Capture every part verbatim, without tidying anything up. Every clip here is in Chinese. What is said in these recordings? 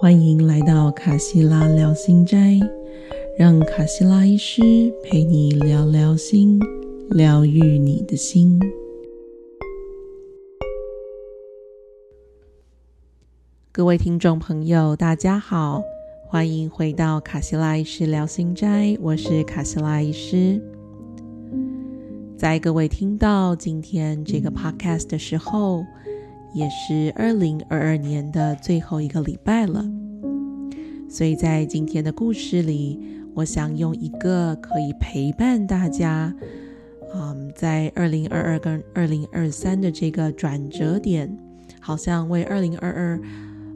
欢迎来到卡西拉聊心斋，让卡西拉医师陪你聊聊心，疗愈你的心。各位听众朋友，大家好，欢迎回到卡西拉医师聊心斋，我是卡西拉医师。在各位听到今天这个 podcast 的时候，也是二零二二年的最后一个礼拜了，所以在今天的故事里，我想用一个可以陪伴大家、嗯、在二零二二跟二零二三的这个转折点，好像为二零二二、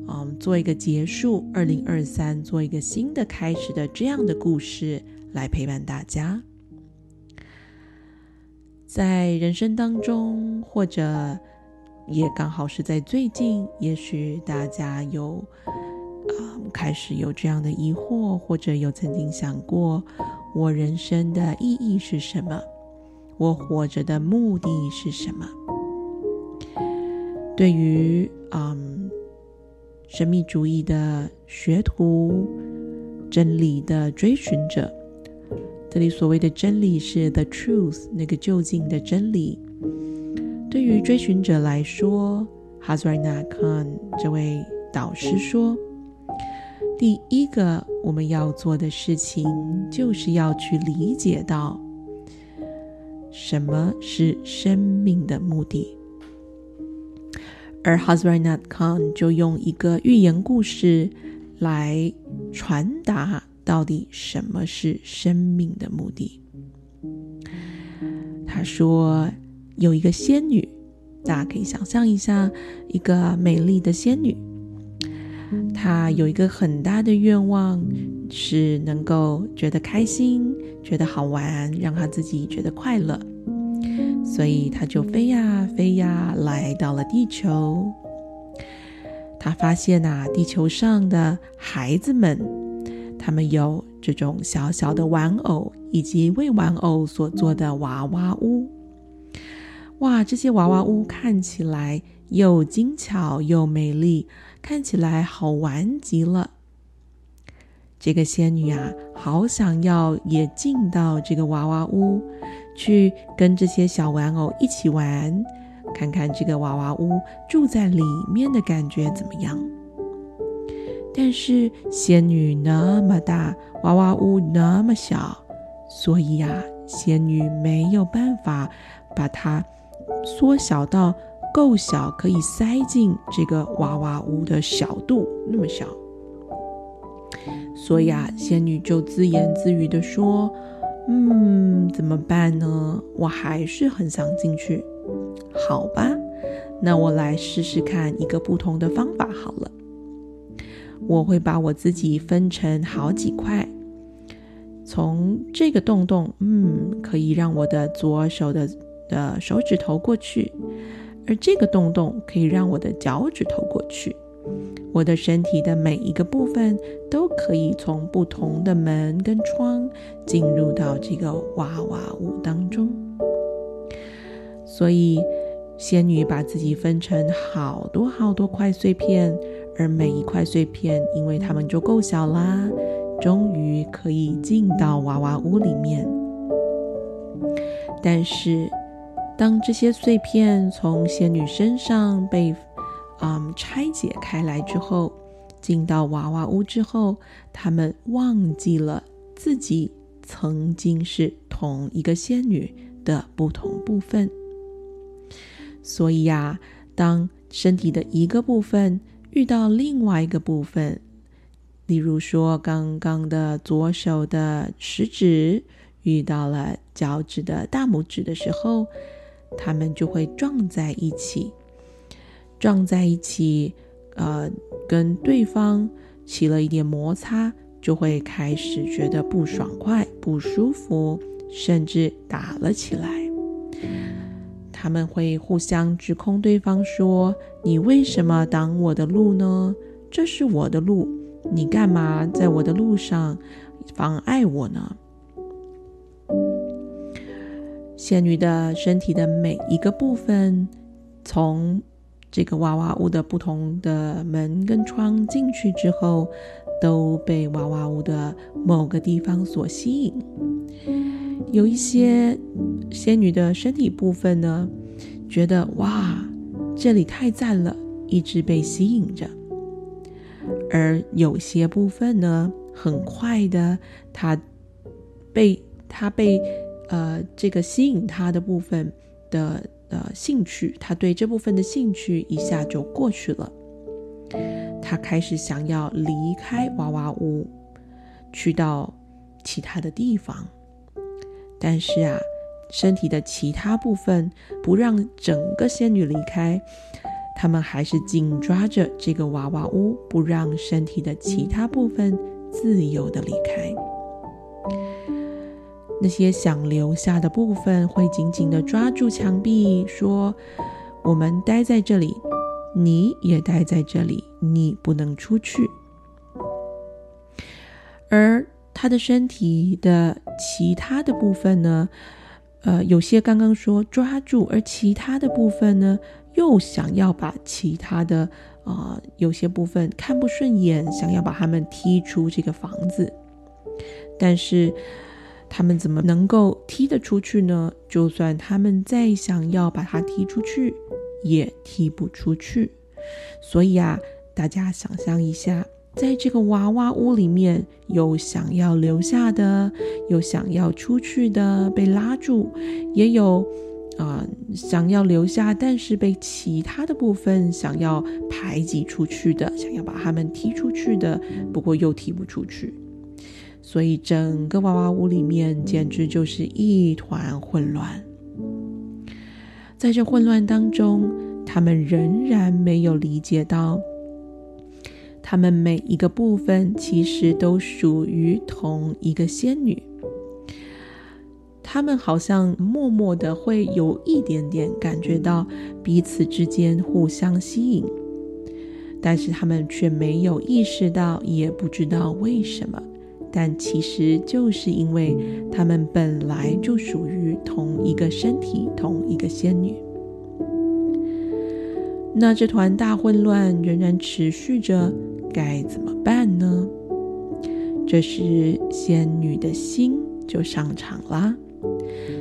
嗯、做一个结束，二零二三做一个新的开始的这样的故事来陪伴大家。在人生当中，或者也刚好是在最近，也许大家有、嗯、开始有这样的疑惑，或者有曾经想过，我人生的意义是什么？我活着的目的是什么？对于、嗯、神秘主义的学徒，真理的追寻者，这里所谓的真理是 the truth， 那个究竟的真理。对于追寻者来说， Hazrat Inayat Khan 这位导师说，第一个我们要做的事情，就是要去理解到什么是生命的目的。而 Hazrat Inayat Khan 就用一个寓言故事来传达到底什么是生命的目的。他说，有一个仙女，大家可以想象一下，一个美丽的仙女，她有一个很大的愿望，是能够觉得开心，觉得好玩，让她自己觉得快乐，所以她就飞呀飞呀，来到了地球。她发现啊，地球上的孩子们，他们有这种小小的玩偶，以及为玩偶所做的娃娃屋。哇，这些娃娃屋看起来又精巧又美丽，看起来好玩极了。这个仙女啊，好想要也进到这个娃娃屋，去跟这些小玩偶一起玩，看看这个娃娃屋住在里面的感觉怎么样。但是仙女那么大，娃娃屋那么小，所以啊，仙女没有办法把它缩小到够小，可以塞进这个娃娃屋的小度，那么小。所以啊，仙女就自言自语地说，嗯，怎么办呢？我还是很想进去。好吧，那我来试试看一个不同的方法好了。我会把我自己分成好几块，从这个洞洞，嗯，可以让我的左手的的手指头过去，而这个洞洞可以让我的脚趾头过去。我的身体的每一个部分都可以从不同的门跟窗进入到这个娃娃屋当中。所以仙女把自己分成好多好多块碎片，而每一块碎片，因为它们就够小啦，终于可以进到娃娃屋里面。但是当这些碎片从仙女身上被、嗯、拆解开来之后，进到娃娃屋之后，他们忘记了自己曾经是同一个仙女的不同部分。所以啊，当身体的一个部分遇到另外一个部分，例如说刚刚的左手的食指遇到了脚趾的大拇指的时候，它们就会撞在一起，撞在一起，呃，跟对方起了一点摩擦，就会开始觉得不爽快、不舒服，甚至打了起来。他们会互相指控对方说，你为什么挡我的路呢？这是我的路，你干嘛在我的路上妨碍我呢？仙女的身体的每一个部分，从这个娃娃屋的不同的门跟窗进去之后，都被娃娃屋的某个地方所吸引。有一些仙女的身体部分呢，觉得哇，这里太赞了，一直被吸引着。而有些部分呢，很快的，它被它被呃这个吸引它的部分的呃兴趣，它对这部分的兴趣一下就过去了。他开始想要离开娃娃屋，去到其他的地方，但是啊，身体的其他部分不让整个仙女离开，他们还是紧抓着这个娃娃屋，不让身体的其他部分自由的离开。那些想留下的部分会紧紧的抓住墙壁，说：“我们待在这里。”你也待在这里，你不能出去。而他的身体的其他的部分呢，呃，有些刚刚说抓住，而其他的部分呢，又想要把其他的啊、呃，有些部分看不顺眼，想要把他们踢出这个房子。但是他们怎么能够踢得出去呢？就算他们再想要把它踢出去，也踢不出去。所以啊，大家想象一下，在这个娃娃屋里面，有想要留下的，有想要出去的被拉住，也有、呃、想要留下但是被其他的部分想要排挤出去的，想要把他们踢出去的，不过又踢不出去。所以整个娃娃屋里面简直就是一团混乱。在这混乱当中，他们仍然没有理解到，他们每一个部分其实都属于同一个仙女。他们好像默默的会有一点点感觉到彼此之间互相吸引，但是他们却没有意识到，也不知道为什么。但其实就是因为他们本来就属于同一个身体，同一个仙女。那这团大混乱仍然持续着，该怎么办呢？这时仙女的心就上场啦。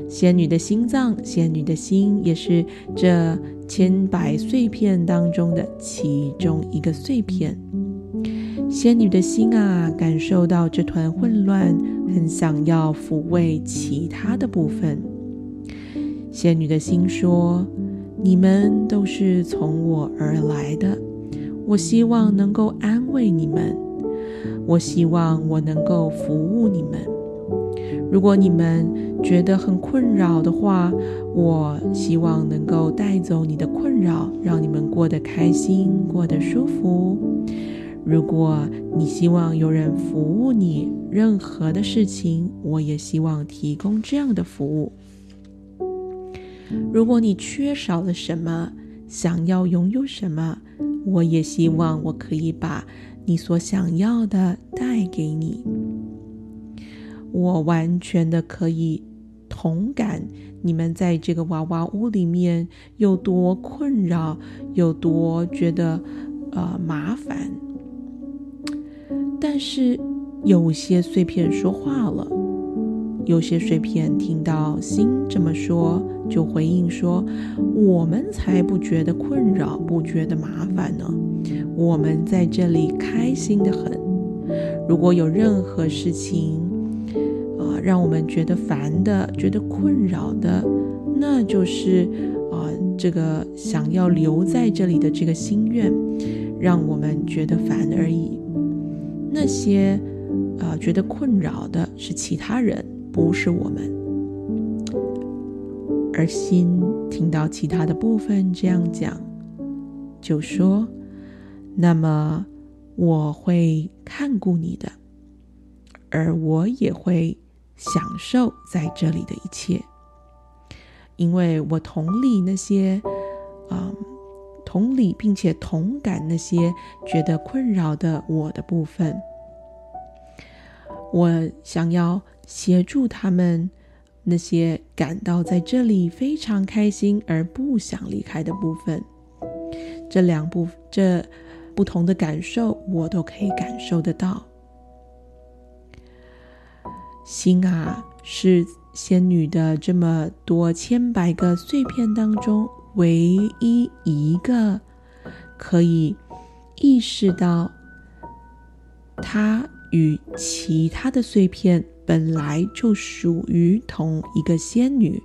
仙女的心脏，仙女的心也是这千百碎片当中的其中一个碎片。仙女的心啊，感受到这团混乱，很想要抚慰其他的部分。仙女的心说：“你们都是从我而来的，我希望能够安慰你们，我希望我能够服务你们。如果你们觉得很困扰的话，我希望能够带走你的困扰，让你们过得开心，过得舒服。如果你希望有人服务你任何的事情，我也希望提供这样的服务。如果你缺少了什么，想要拥有什么，我也希望我可以把你所想要的带给你。我完全的可以同感你们在这个娃娃屋里面有多困扰，有多觉得呃麻烦。”但是有些碎片说话了，有些碎片听到心这么说，就回应说：“我们才不觉得困扰，不觉得麻烦呢，我们在这里开心得很。如果有任何事情、呃、让我们觉得烦的，觉得困扰的，那就是、呃、这个想要留在这里的这个心愿，让我们觉得烦而已。那些、呃、觉得困扰的是其他人，不是我们。”而心听到其他的部分这样讲，就说：“那么我会看顾你的，而我也会享受在这里的一切，因为我同理那些、呃同理并且同感那些觉得困扰的我的部分，我想要协助他们，那些感到在这里非常开心而不想离开的部分。这两部这不同的感受我都可以感受得到。心啊，是仙女的这么多千百个碎片当中唯一一个可以意识到它与其他的碎片本来就属于同一个仙女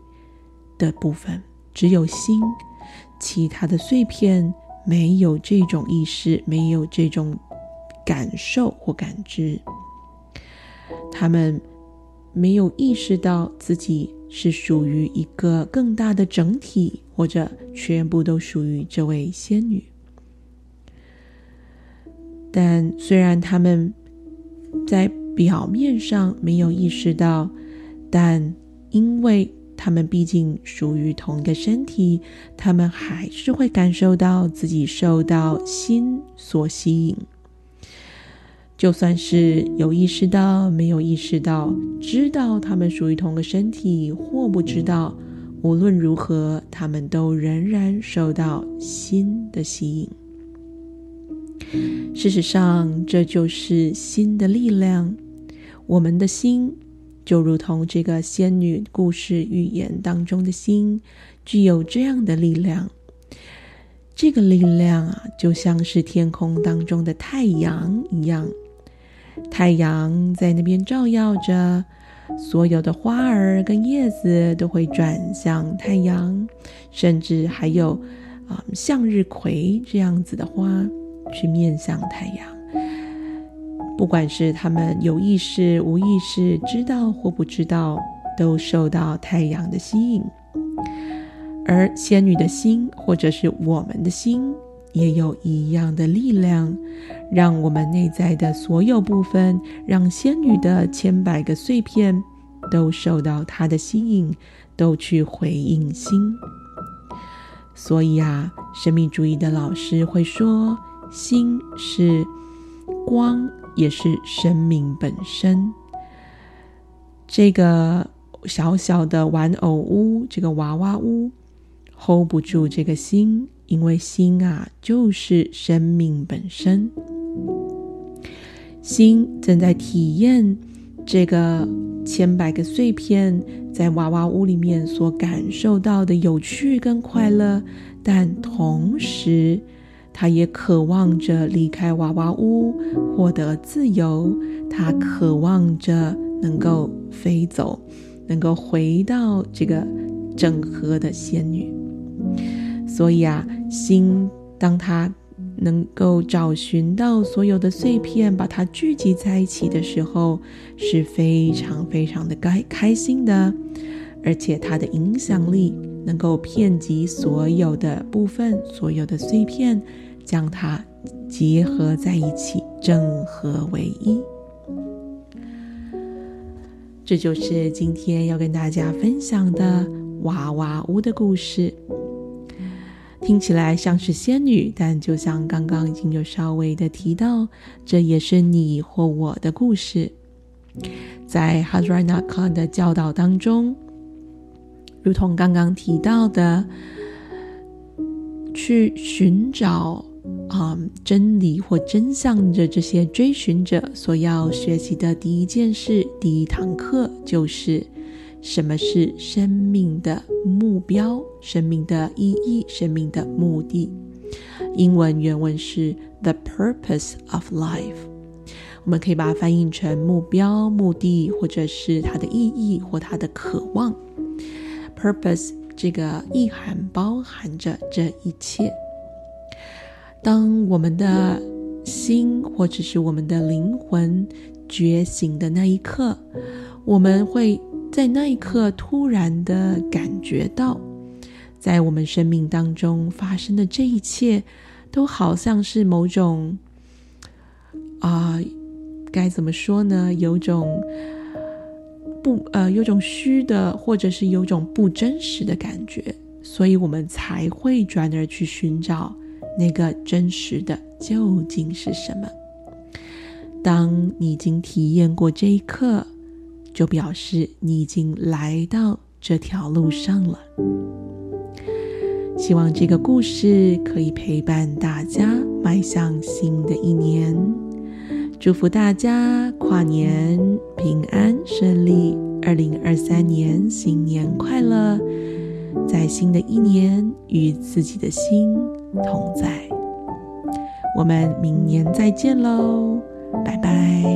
的部分，只有心，其他的碎片没有这种意识，没有这种感受或感知，他们没有意识到自己是属于一个更大的整体，或者全部都属于这位仙女。但虽然他们在表面上没有意识到，但因为他们毕竟属于同一个身体，他们还是会感受到自己受到心所吸引。就算是有意识到没有意识到，知道他们属于同一个身体或不知道，无论如何他们都仍然受到心的吸引。事实上，这就是心的力量。我们的心就如同这个仙女故事寓言当中的心，具有这样的力量。这个力量啊，就像是天空当中的太阳一样，太阳在那边照耀着，所有的花儿跟叶子都会转向太阳，甚至还有、呃、向日葵这样子的花去面向太阳。不管是他们有意识无意识，知道或不知道，都受到太阳的吸引。而仙女的心，或者是我们的心，也有一样的力量，让我们内在的所有部分，让仙女的千百个碎片都受到她的吸引，都去回应心。所以啊，生命主义的老师会说，心是光，也是生命本身。这个小小的玩偶屋，这个娃娃屋 hold 不住这个心，因为心啊就是生命本身。心正在体验这个千百个碎片在娃娃屋里面所感受到的有趣跟快乐，但同时他也渴望着离开娃娃屋，获得自由。他渴望着能够飞走，能够回到这个整合的仙女。所以啊，心当他能够找寻到所有的碎片，把它聚集在一起的时候，是非常非常的开心的，而且它的影响力能够遍及所有的部分，所有的碎片，将它结合在一起，整合为一。这就是今天要跟大家分享的娃娃屋的故事。听起来像是仙女，但就像刚刚已经有稍微的提到，这也是你或我的故事。在 Hazrat Inayat Khan 的教导当中，如同刚刚提到的，去寻找、嗯、真理或真相的这些追寻者所要学习的第一件事，第一堂课，就是什么是生命的目标，生命的意义，生命的目的。英文原文是 The Purpose of Life， 我们可以把它翻译成目标、目的，或者是它的意义或它的渴望。Purpose 这个意涵包含着这一切。当我们的心或者是我们的灵魂觉醒的那一刻，我们会在那一刻突然的感觉到，在我们生命当中发生的这一切都好像是某种啊、呃，该怎么说呢，有种不呃，有种虚的，或者是有种不真实的感觉，所以我们才会转而去寻找那个真实的究竟是什么。当你已经体验过这一刻，就表示你已经来到这条路上了。希望这个故事可以陪伴大家迈向新的一年，祝福大家跨年平安顺利，二零二三年新年快乐，在新的一年与自己的心同在。我们明年再见喽，拜拜。